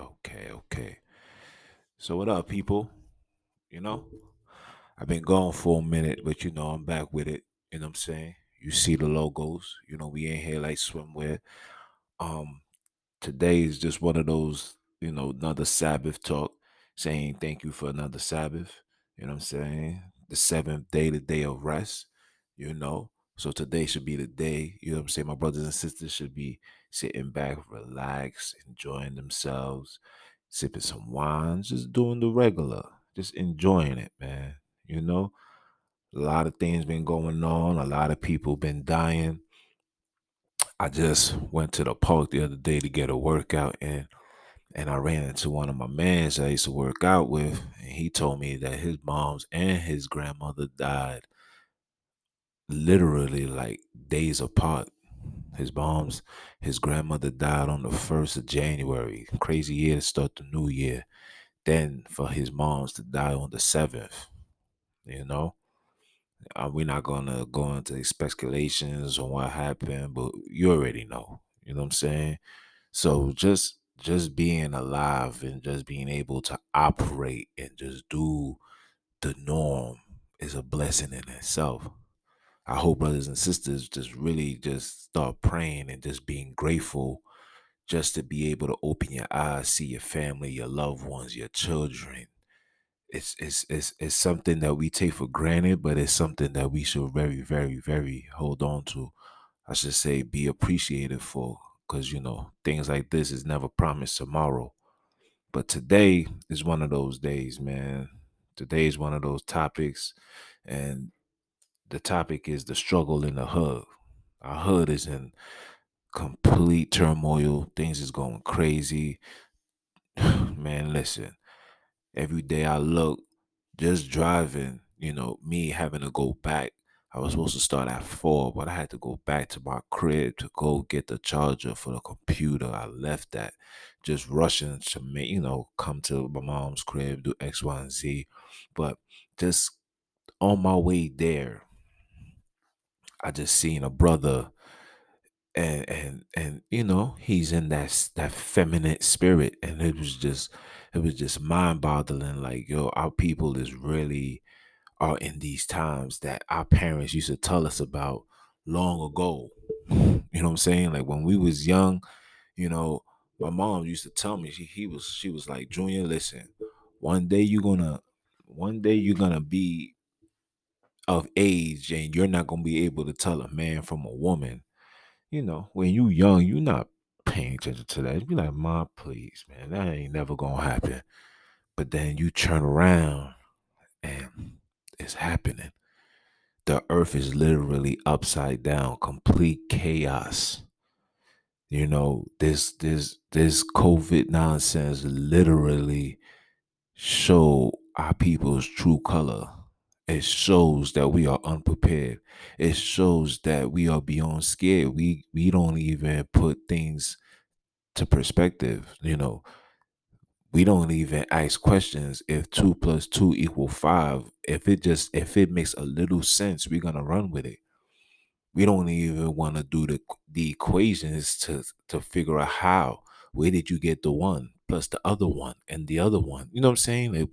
Okay. So what up, people? You know, I've been gone for a minute, but I'm back with it. You know what I'm saying? You see the logos. We in here like swimwear. Today is just one of those, another Sabbath talk, saying thank you for another Sabbath. You know what I'm saying? The seventh day, the day of rest. So today should be the day, my brothers and sisters should be sitting back, relaxed, enjoying themselves, sipping some wine, just doing the regular, just enjoying it, man. A lot of things been going on. A lot of people been dying. I just went to the park the other day to get a workout in, and I ran into one of my mans that I used to work out with, and he told me that his moms and his grandmother died literally like days apart. His grandmother died on the 1st of January. Crazy year to start the new year. Then for his moms to die on the 7th, We're not going to go into speculations on what happened, but you already know, what I'm saying? So just being alive and just being able to operate and just do the norm is a blessing in itself. I hope brothers and sisters just really just start praying and just being grateful just to be able to open your eyes, see your family, your loved ones, your children. It's something that we take for granted, but it's something that we should very, very, very hold on to. I should say be appreciative for, because, things like this is never promised tomorrow. But today is one of those days, man. Today is one of those topics, and the topic is the struggle in the hood. Our hood is in complete turmoil. Things is going crazy. Man, listen. Every day I look, just driving, me having to go back. I was supposed to start at 4, but I had to go back to my crib to go get the charger for the computer. I left that just rushing to me, come to my mom's crib, do X, Y, and Z. But just on my way there, I just seen a brother, and he's in that feminine spirit, and it was just mind boggling. Like, our people is really are in these times that our parents used to tell us about long ago. I'm saying? Like when we was young, my mom used to tell me, she was like, Junior, listen, one day you're gonna be of age and you're not going to be able to tell a man from a woman. When you young, you're not paying attention to that. You be like, Mom, please, man, that ain't never going to happen. But then you turn around and it's happening. The earth is literally upside down, complete chaos. This COVID nonsense literally show our people's true color. It shows that we are unprepared. It shows that we are beyond scared. We don't even put things to perspective. We don't even ask questions. If 2 + 2 = 5, if it makes a little sense, we're gonna run with it. We don't even want to do the equations to figure out how. Where did you get the 1? Plus the other one and the other one. You know what I'm saying? Like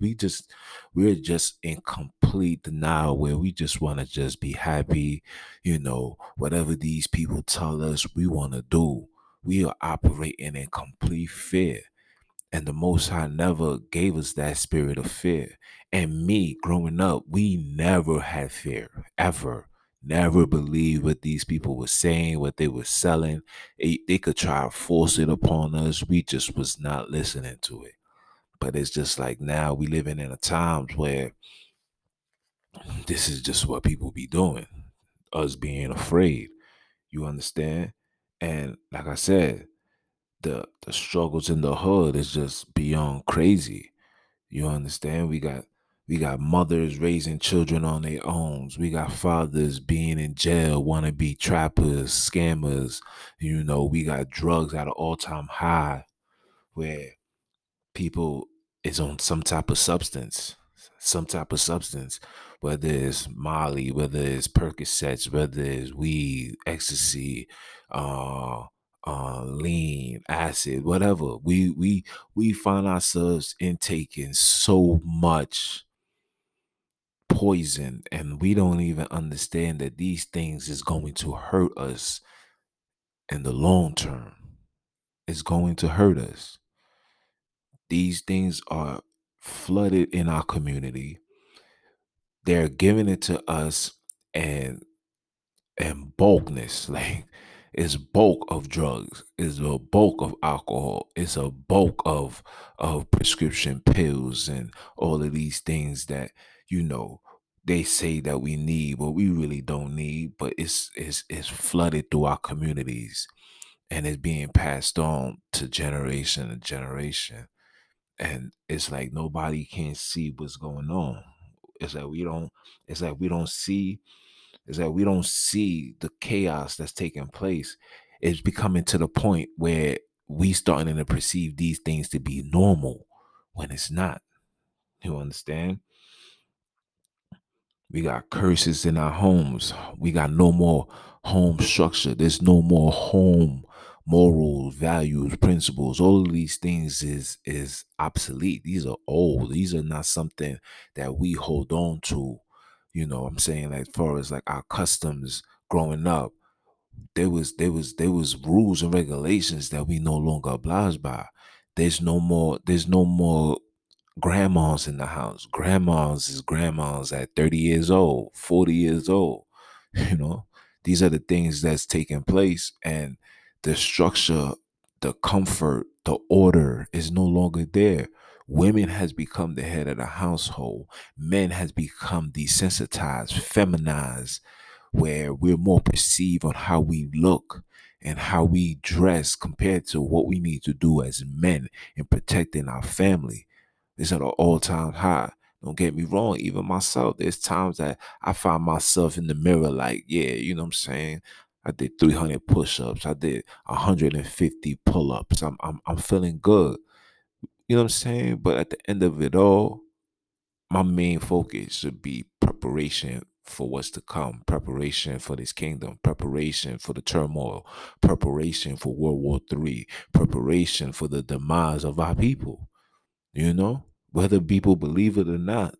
we're just in complete denial where we just want to just be happy. Whatever these people tell us we want to do, we are operating in complete fear. And the Most High never gave us that spirit of fear. And me growing up, we never had fear, ever. Never believed what these people were saying, what they were selling. They could try to force it upon us. We just was not listening to it. But it's just like now we living in a times where this is just what people be doing. Us being afraid. You understand? And like I said, the struggles in the hood is just beyond crazy. You understand? We got mothers raising children on their own. We got fathers being in jail, wannabe trappers, scammers. We got drugs at an all-time high where people is on some type of substance, whether it's Molly, whether it's Percocets, whether it's weed, ecstasy, lean, acid, whatever. We find ourselves intaking so much poison, and we don't even understand that these things is going to hurt us in the long term. It's going to hurt us. These things are flooded in our community. They're giving it to us and bulkness, like it's bulk of drugs, it's a bulk of alcohol, it's a bulk of prescription pills and all of these things that, you know, they say that we need, but we really don't need. But it's flooded through our communities, and it's being passed on to generation to generation. And it's like nobody can see what's going on. It's like we don't see the chaos that's taking place. It's becoming to the point where we starting to perceive these things to be normal when it's not. You understand? We got curses in our homes. We got no more home structure. There's no more home morals, values, principles. All of these things is obsolete. These are old. These are not something that we hold on to. You know what I'm saying? Like, as far as like our customs growing up, there was rules and regulations that we no longer obliged by. There's no more grandmas in the house. Grandmas at 30 years old, 40 years old. You know, these are the things that's taking place, and the structure, the comfort, the order is no longer there. Women has become the head of the household. Men has become desensitized, feminized, where we're more perceived on how we look and how we dress compared to what we need to do as men in protecting our family. It's at an all-time high. Don't get me wrong, even myself, there's times that I find myself in the mirror like, yeah, you know what I'm saying? I did 300 push-ups. I did 150 pull-ups. I'm feeling good. You know what I'm saying? But at the end of it all, my main focus should be preparation for what's to come, preparation for this kingdom, preparation for the turmoil, preparation for World War III, preparation for the demise of our people. You know, whether people believe it or not,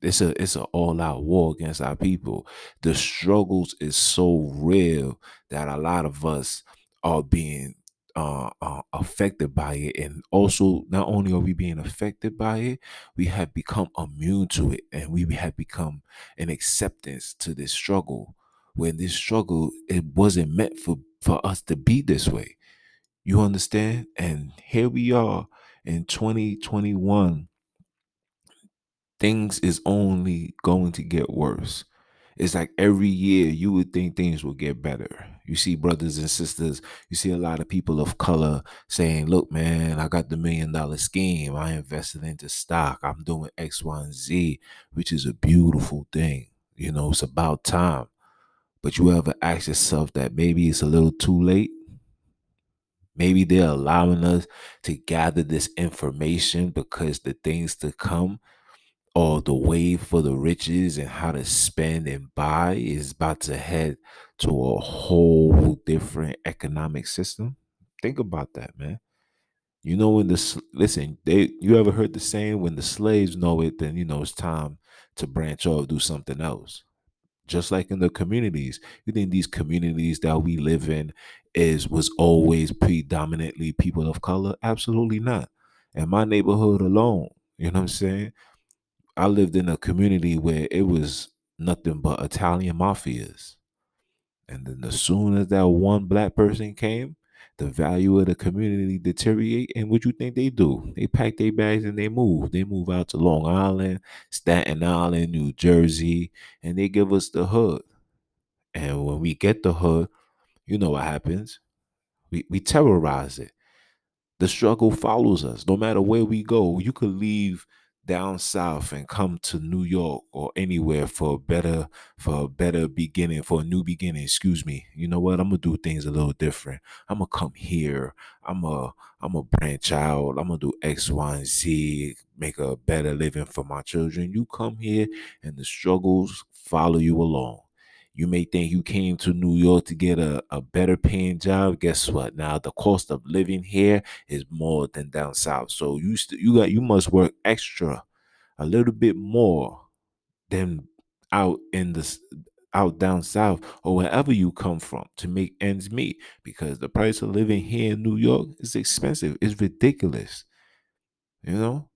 it's an all-out war against our people. The struggles is so real that a lot of us are being affected by it, and also not only are we being affected by it, we have become immune to it, and we have become an acceptance to this struggle. When this struggle, it wasn't meant for us to be this way. You understand? And here we are in 2021. Things is only going to get worse. It's like every year you would think things will get better. You see brothers and sisters, you see a lot of people of color saying, look, man, I got the $1 million scheme. I invested into stock. I'm doing X, Y, and Z, which is a beautiful thing. You know, it's about time. But you ever ask yourself that maybe it's a little too late? Maybe they're allowing us to gather this information because the things to come, or the wave for the riches and how to spend and buy, is about to head to a whole different economic system. Think about that, man. You know, you ever heard the saying, when the slaves know it, then you know it's time to branch off, do something else. Just like in the communities, you think these communities that we live in was always predominantly people of color? Absolutely not. In my neighborhood alone, you know what I'm saying? I lived in a community where it was nothing but Italian mafias. And then as soon as that one black person came, the value of the community deteriorate. And what you think they do? They pack their bags and they move. They move out to Long Island, Staten Island, New Jersey, and they give us the hood. And when we get the hood, you know what happens. We terrorize it. The struggle follows us. No matter where we go, you could leave down south and come to New York or anywhere for a better beginning, for a new beginning, excuse me. You know what? I'm gonna do things a little different. I'm gonna come here. I'm a branch out. I'm gonna do X, Y, and Z, make a better living for my children. You come here and the struggles follow you along. You may think you came to New York to get a better paying job. Guess what? Now the cost of living here is more than down south. So you must work extra, a little bit more than out down south or wherever you come from to make ends meet, because the price of living here in New York is expensive. It's ridiculous. You know,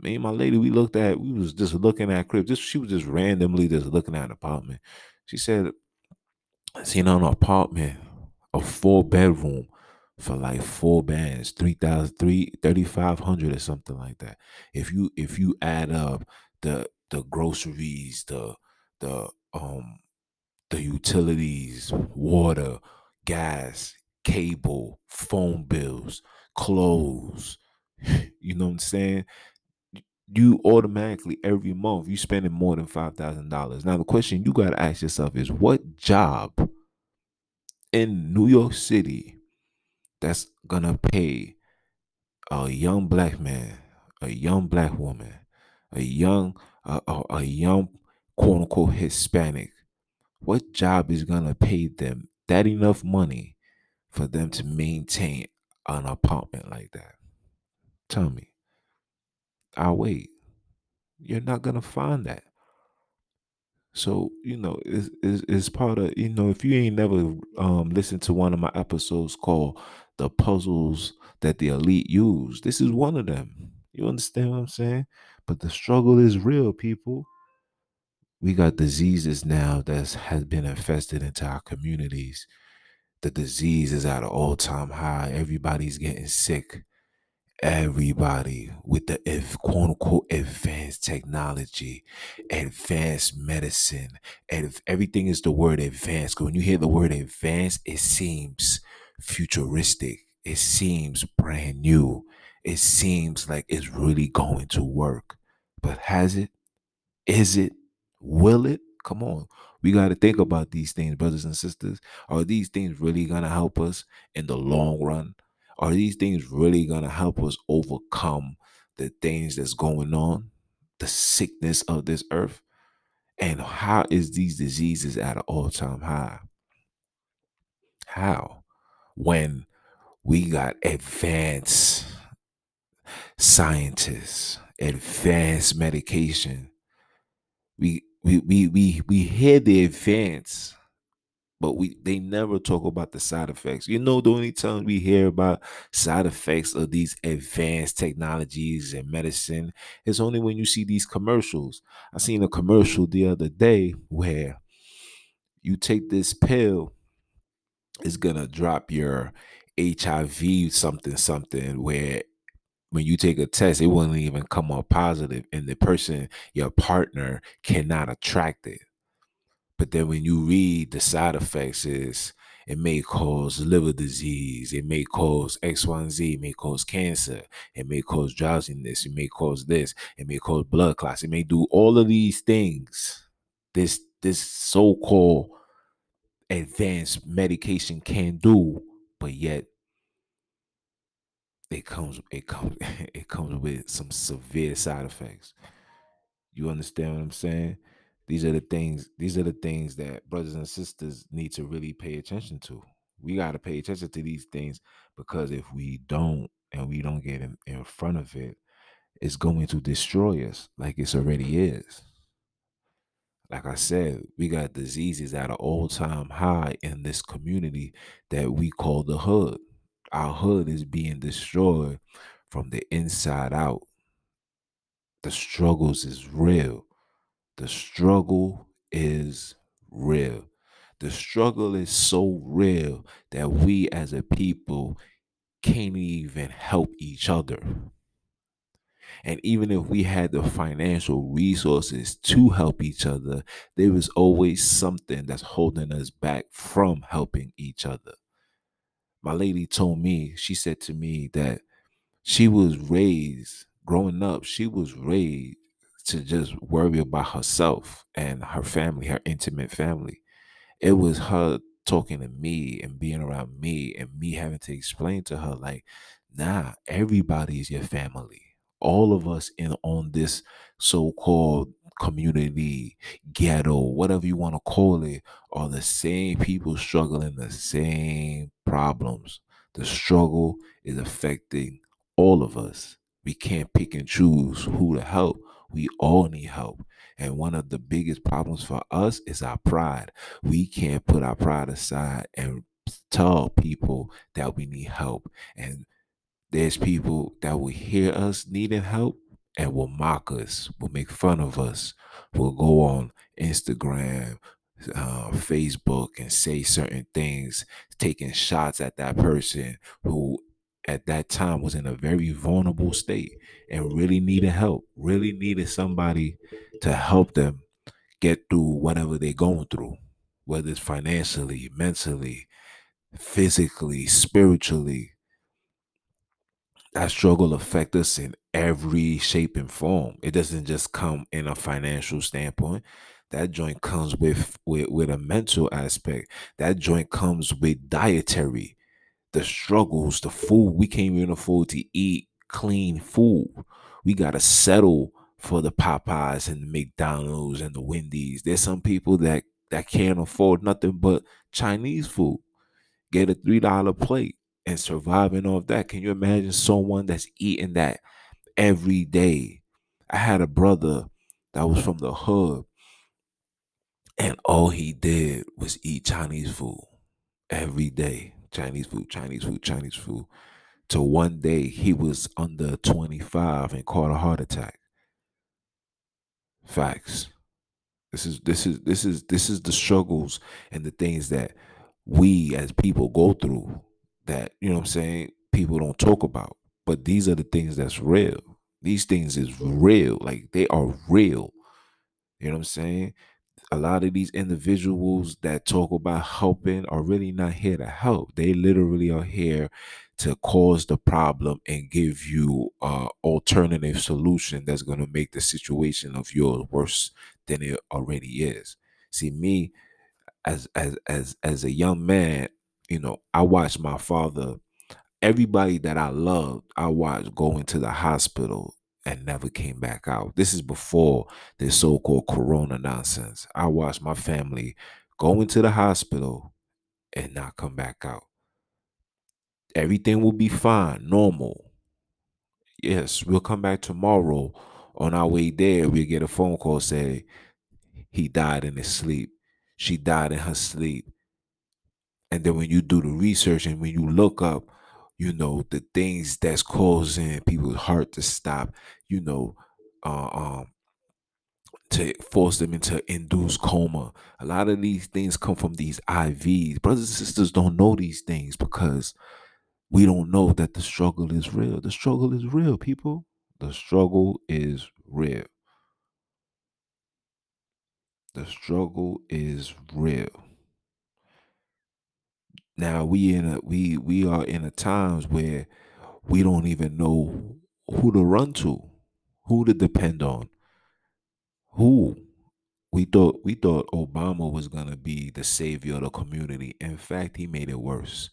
me and my lady, we was just looking at cribs. She was just randomly just looking at an apartment. She said, I seen an apartment, a 4-bedroom for like 4 bands, $3,500 or something like that. If you add up the groceries, the utilities, water, gas, cable, phone bills, clothes, you know what I'm saying? You automatically every month you're spending more than $5,000. Now the question you gotta ask yourself is, what job in New York City that's gonna pay a young black man, a young black woman, a young quote unquote Hispanic, what job is gonna pay them that enough money for them to maintain an apartment like that? Tell me. I'll wait. You're not gonna find that. So it's part of, if you ain't never listened to one of my episodes called "The Puzzles That the Elite Use," this is one of them. You understand what I'm saying? But the struggle is real, people. We got diseases now that has been infested into our communities. The disease is at an all-time high. Everybody's getting sick. Everybody with the quote unquote advanced technology, advanced medicine, and everything is the word advanced. When you hear the word advanced, it seems futuristic, it seems brand new, it seems like it's really going to work. But has it? Is it? Will it? Come on. We got to think about these things, brothers and sisters. Are these things really going to help us in the long run? Are these things really going to help us overcome the things that's going on, the sickness of this earth? And how is these diseases at an all-time high? How? When we got advanced scientists, advanced medication. We hear the advance, but they never talk about the side effects. The only time we hear about side effects of these advanced technologies and medicine is only when you see these commercials. I seen a commercial the other day where you take this pill, it's gonna drop your HIV something, where when you take a test, it won't even come up positive, and the person, your partner, cannot attract it. But then when you read the side effects, is it may cause liver disease, it may cause X, Y, and Z, it may cause cancer, it may cause drowsiness, it may cause this, it may cause blood clots, it may do all of these things. This so-called advanced medication can do, but yet it comes with some severe side effects. You understand what I'm saying? These are the things that brothers and sisters need to really pay attention to. We got to pay attention to these things, because if we don't, and we don't get in front of it, it's going to destroy us like it already is. Like I said, we got diseases at an all-time high in this community that we call the hood. Our hood is being destroyed from the inside out. The struggles is real. The struggle is real. The struggle is so real that we as a people can't even help each other. And even if we had the financial resources to help each other, there is always something that's holding us back from helping each other. My lady told me, she said to me that she was raised, growing up, she was raised to just worry about herself and her family, her intimate family. It was her talking to me and being around me and me having to explain to her, like, nah, everybody's your family. All of us on this so-called community, ghetto, whatever you want to call it, are the same people struggling the same problems. The struggle is affecting all of us. We can't pick and choose who to help. We all need help. And one of the biggest problems for us is our pride. We can't put our pride aside and tell people that we need help. And there's people that will hear us needing help and will mock us, will make fun of us, will go on Instagram, Facebook and say certain things, taking shots at that person who at that time was in a very vulnerable state and really needed help, really needed somebody to help them get through whatever they're going through, whether it's financially, mentally, physically, spiritually. That struggle affects us in every shape and form. It doesn't just come in a financial standpoint. That joint comes with a mental aspect. That joint comes with dietary, the struggles, the food. We can't even afford to eat clean food. We got to settle for the Popeyes and the McDonald's and the Wendy's. There's some people that can't afford nothing but Chinese food. Get a $3 plate and surviving off that. Can you imagine someone that's eating that every day? I had a brother that was from the hood, and all he did was eat Chinese food every day. Chinese food. Till one day he was under 25 and caught a heart attack. Facts. This is the struggles and the things that we as people go through that, you know what I'm saying, people don't talk about. But these are the things that's real. These things is real. Like, they are real. You know what I'm saying? A lot of these individuals that talk about helping are really not here to help. They literally are here to cause the problem and give you an alternative solution that's going to make the situation of yours worse than it already is. See, me as a young man, you know, I watched my father, everybody that I loved, I watched go into the hospital and never came back out. This is before this so-called corona nonsense. I watched my family go into the hospital and not come back out. Everything will be fine, normal. Yes, we'll come back tomorrow. On our way there, we'll get a phone call saying he died in his sleep. She died in her sleep. And then when you do the research and when you look up, you know, the things that's causing people's heart to stop, you know, to force them into induced coma. A lot of these things come from these IVs. Brothers and sisters don't know these things because we don't know that the struggle is real. The struggle is real, people. The struggle is real. The struggle is real. Now we are in a times where we don't even know who to run to, who to depend on. Who we thought Obama was gonna be the savior of the community. In fact, he made it worse.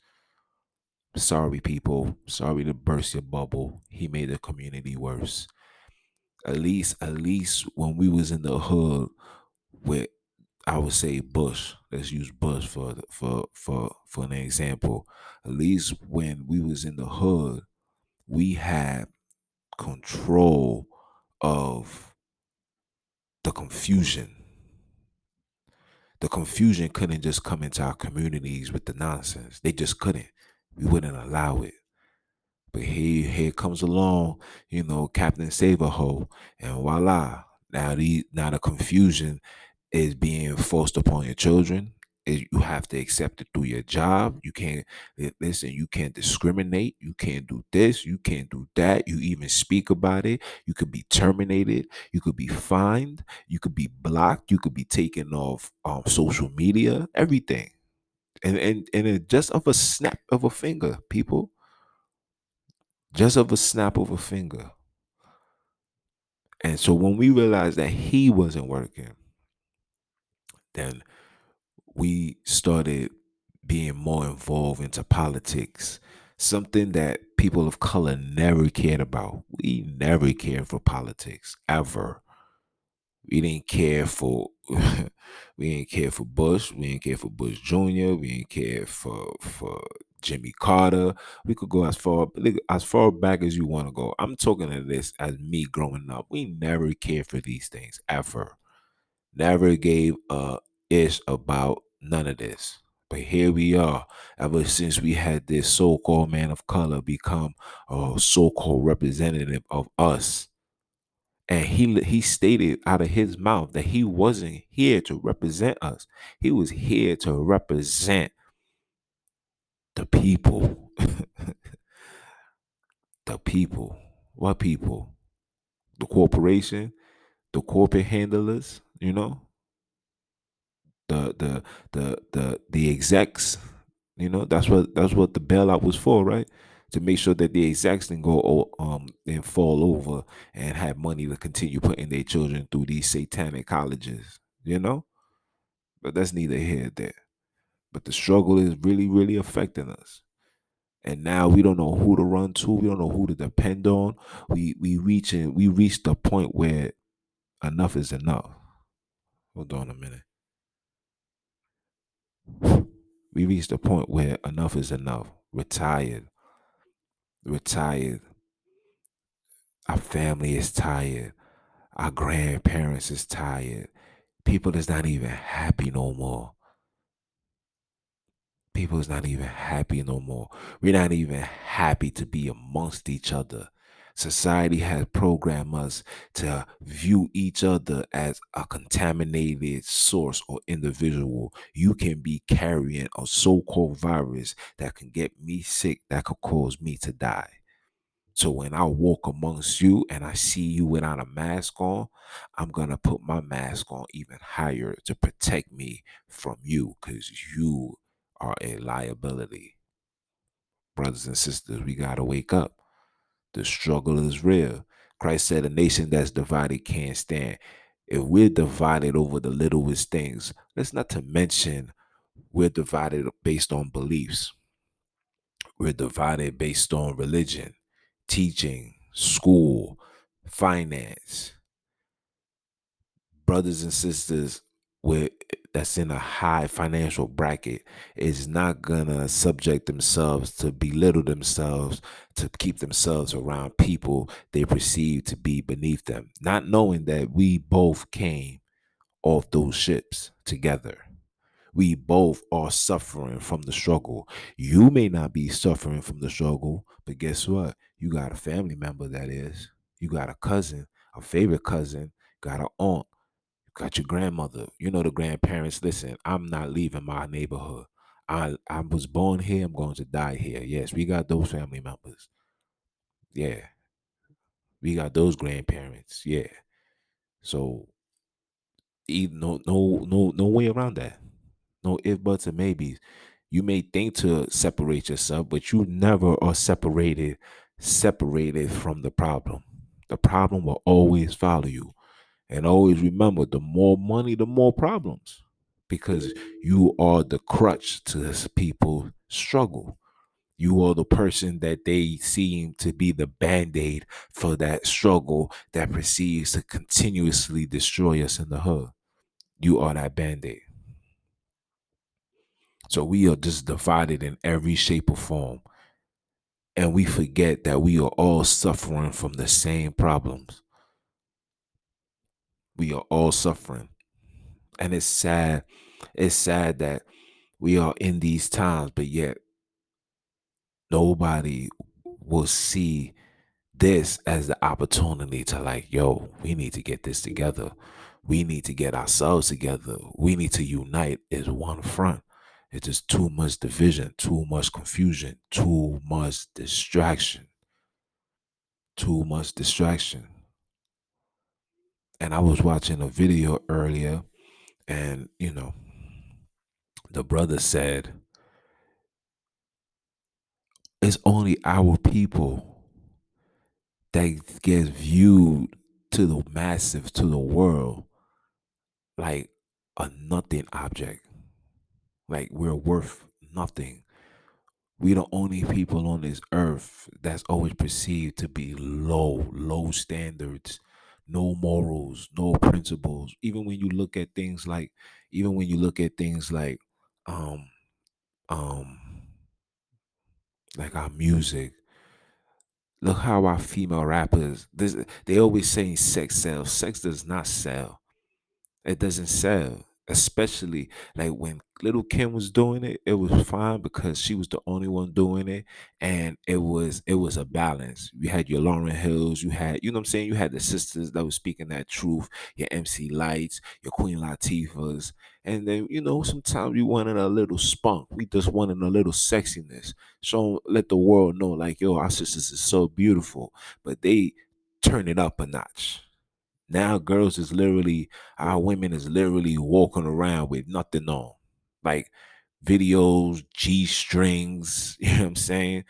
Sorry, people. Sorry to burst your bubble. He made the community worse. At least when we was in the hood with, I would say, Bush. Let's use Bush for an example. At least when we was in the hood, we had control of the confusion. The confusion couldn't just come into our communities with the nonsense. They just couldn't. We wouldn't allow it. But here comes along, you know, Captain Save-A-Ho, and voila. Now the confusion is being forced upon your children. You have to accept it through your job. You can't listen. You can't discriminate. You can't do this. You can't do that. You even speak about it, you could be terminated. You could be fined. You could be blocked. You could be taken off social media. Everything, and it just of a snap of a finger, people. Just of a snap of a finger. And so when we realized that he wasn't working, then we started being more involved into politics, something that people of color never cared about. We never cared for politics, ever. We didn't care for we didn't care for Bush. We didn't care for Bush Jr. We didn't care for Jimmy Carter. We could go as far back as you want to go. I'm talking to this as me growing up. We never cared for these things ever. Never gave a ish about none of this. But here we are. Ever since we had this so-called man of color become a so-called representative of us. And he stated out of his mouth that he wasn't here to represent us. He was here to represent the people. The people. What people? The corporation, the corporate handlers, you know? The execs, you know, that's what the bailout was for, right? To make sure that the execs didn't go and fall over and have money to continue putting their children through these satanic colleges, you know? But that's neither here nor there. But the struggle is really, really affecting us. And now we don't know who to run to, we don't know who to depend on. We reach the point where enough is enough. Hold on a minute. We reached a point where enough is enough. Retired. Our family is tired. Our grandparents is tired. People is not even happy no more. We're not even happy to be amongst each other. Society has programmed us to view each other as a contaminated source or individual. You can be carrying a so-called virus that can get me sick, that could cause me to die. So when I walk amongst you and I see you without a mask on, I'm going to put my mask on even higher to protect me from you, because you are a liability. Brothers and sisters, we got to wake up. The struggle is real. Christ said a nation that's divided can't stand. If we're divided over the littlest things, let's not to mention we're divided based on beliefs. We're divided based on religion, teaching, school, finance. Brothers and sisters that's in a high financial bracket is not gonna subject themselves to belittle themselves, to keep themselves around people they perceive to be beneath them, not knowing that we both came off those ships together. We both are suffering from the struggle. You may not be suffering from the struggle, but guess what? You got a family member that is. You got a cousin, a favorite cousin, got an aunt, got your grandmother, you know, the grandparents. Listen, I'm not leaving my neighborhood. I was born here. I'm going to die here. Yes, we got those family members. Yeah. We got those grandparents. Yeah. So no way around that. No ifs, buts, and maybes. You may think to separate yourself, but you never are separated from the problem. The problem will always follow you. And always remember, the more money, the more problems, because you are the crutch to this people's struggle. You are the person that they seem to be the band-aid for that struggle that proceeds to continuously destroy us in the hood. You are that band-aid. So we are just divided in every shape or form. And we forget that we are all suffering from the same problems. We are all suffering. And it's sad. It's sad that we are in these times, but yet nobody will see this as the opportunity to like, yo, we need to get this together. We need to get ourselves together. We need to unite as one front. It's just too much division, too much confusion, too much distraction. And I was watching a video earlier, and, you know, the brother said, it's only our people that gets viewed to the massive, to the world, like a nothing object. Like we're worth nothing. We're the only people on this earth that's always perceived to be low standards. no morals, no principles. Even when you look at things like like our music. Look how our female rappers, they always saying sex sells. Sex does not sell. It doesn't sell. Especially like when Little Kim was doing it, it was fine because she was the only one doing it, and it was a balance. You had your Lauryn Hills, you had, you know what I'm saying, you had the sisters that was speaking that truth, your MC Lights, your Queen Latifahs, and then sometimes you wanted a little spunk. We just wanted a little sexiness. So let the world know, like, yo, our sisters is so beautiful, but they turn it up a notch. Now our women is literally walking around with nothing on. Like videos, G-strings, you know what I'm saying?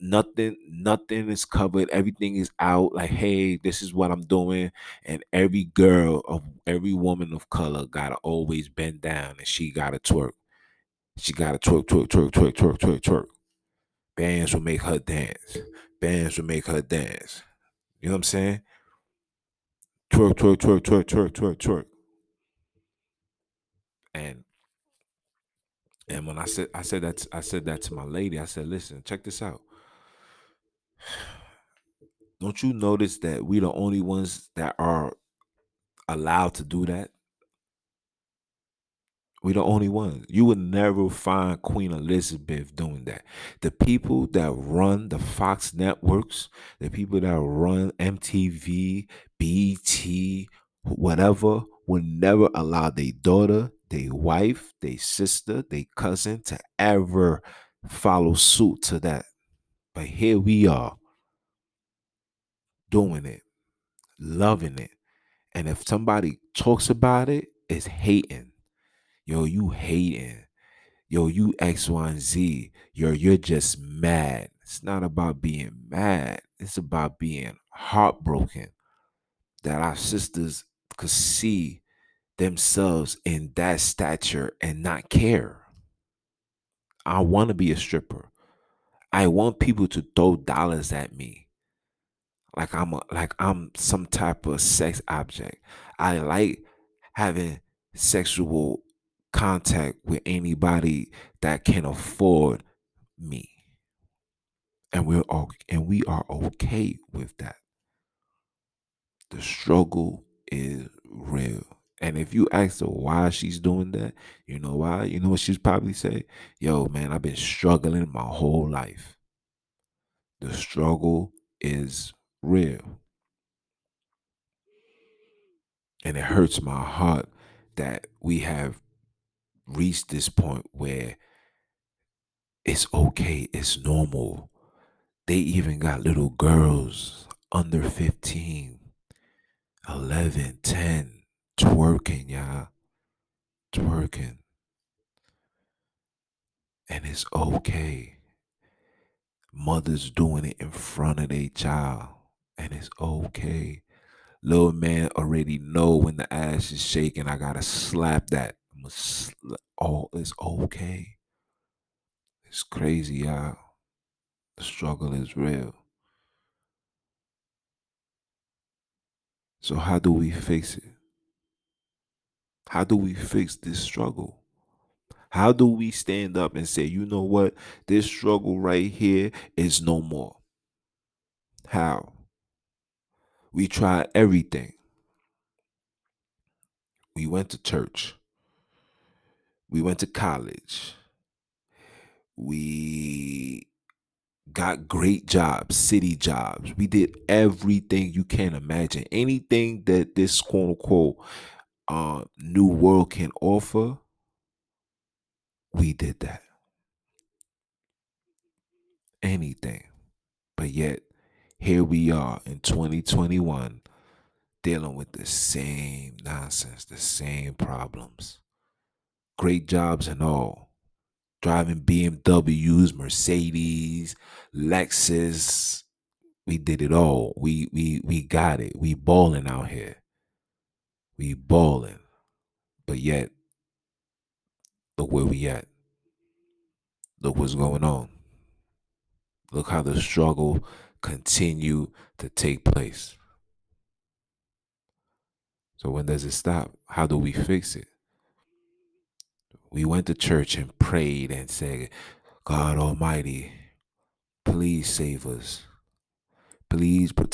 Nothing is covered. Everything is out. Like, hey, this is what I'm doing. And every woman of color gotta always bend down and she gotta twerk. She gotta twerk. Bands will make her dance. You know what I'm saying? Twerk. And when I said that to my lady, I said, listen, check this out. Don't you notice that we the only ones that are allowed to do that? We the only ones. You would never find Queen Elizabeth doing that. The people that run the Fox networks, the people that run MTV, BT, whatever, will never allow their daughter, their wife, their sister, their cousin to ever follow suit to that. But here we are doing it, loving it. And if somebody talks about it, it's hating. Yo, you hating. Yo, you X, Y, and Z. Yo, you're just mad. It's not about being mad. It's about being heartbroken that our sisters could see themselves in that stature and not care. I want to be a stripper. I want people to throw dollars at me like I'm some type of sex object. I like having sexual contact with anybody that can afford me, and we are okay with that. The struggle is real, and if you ask her why she's doing that, you know why? You know what she's probably say? Yo, man, I've been struggling my whole life. The struggle is real, and it hurts my heart that we have reached this point where it's okay, it's normal. They even got little girls under 15, 11, 10 twerking, y'all. Twerking. And it's okay. Mothers doing it in front of their child, and it's okay. Little man already know when the ass is shaking, I gotta slap that. Oh, it's okay. It's crazy, y'all. The struggle is real. So how do we fix it? How do we fix this struggle? How do we stand up and say, you know what? This struggle right here is no more. How? We tried everything. We went to church. We went to college. We got great jobs, city jobs. We did everything you can imagine. Anything that this quote unquote new world can offer, we did that. Anything. But yet, here we are in 2021 dealing with the same nonsense, the same problems. Great jobs and all, driving BMWs, Mercedes, Lexus. We did it all. We got it. We balling out here. We balling, but yet, look where we at. Look what's going on. Look how the struggle continue to take place. So when does it stop? How do we fix it? We went to church and prayed and said, God Almighty, please save us. Please protect us.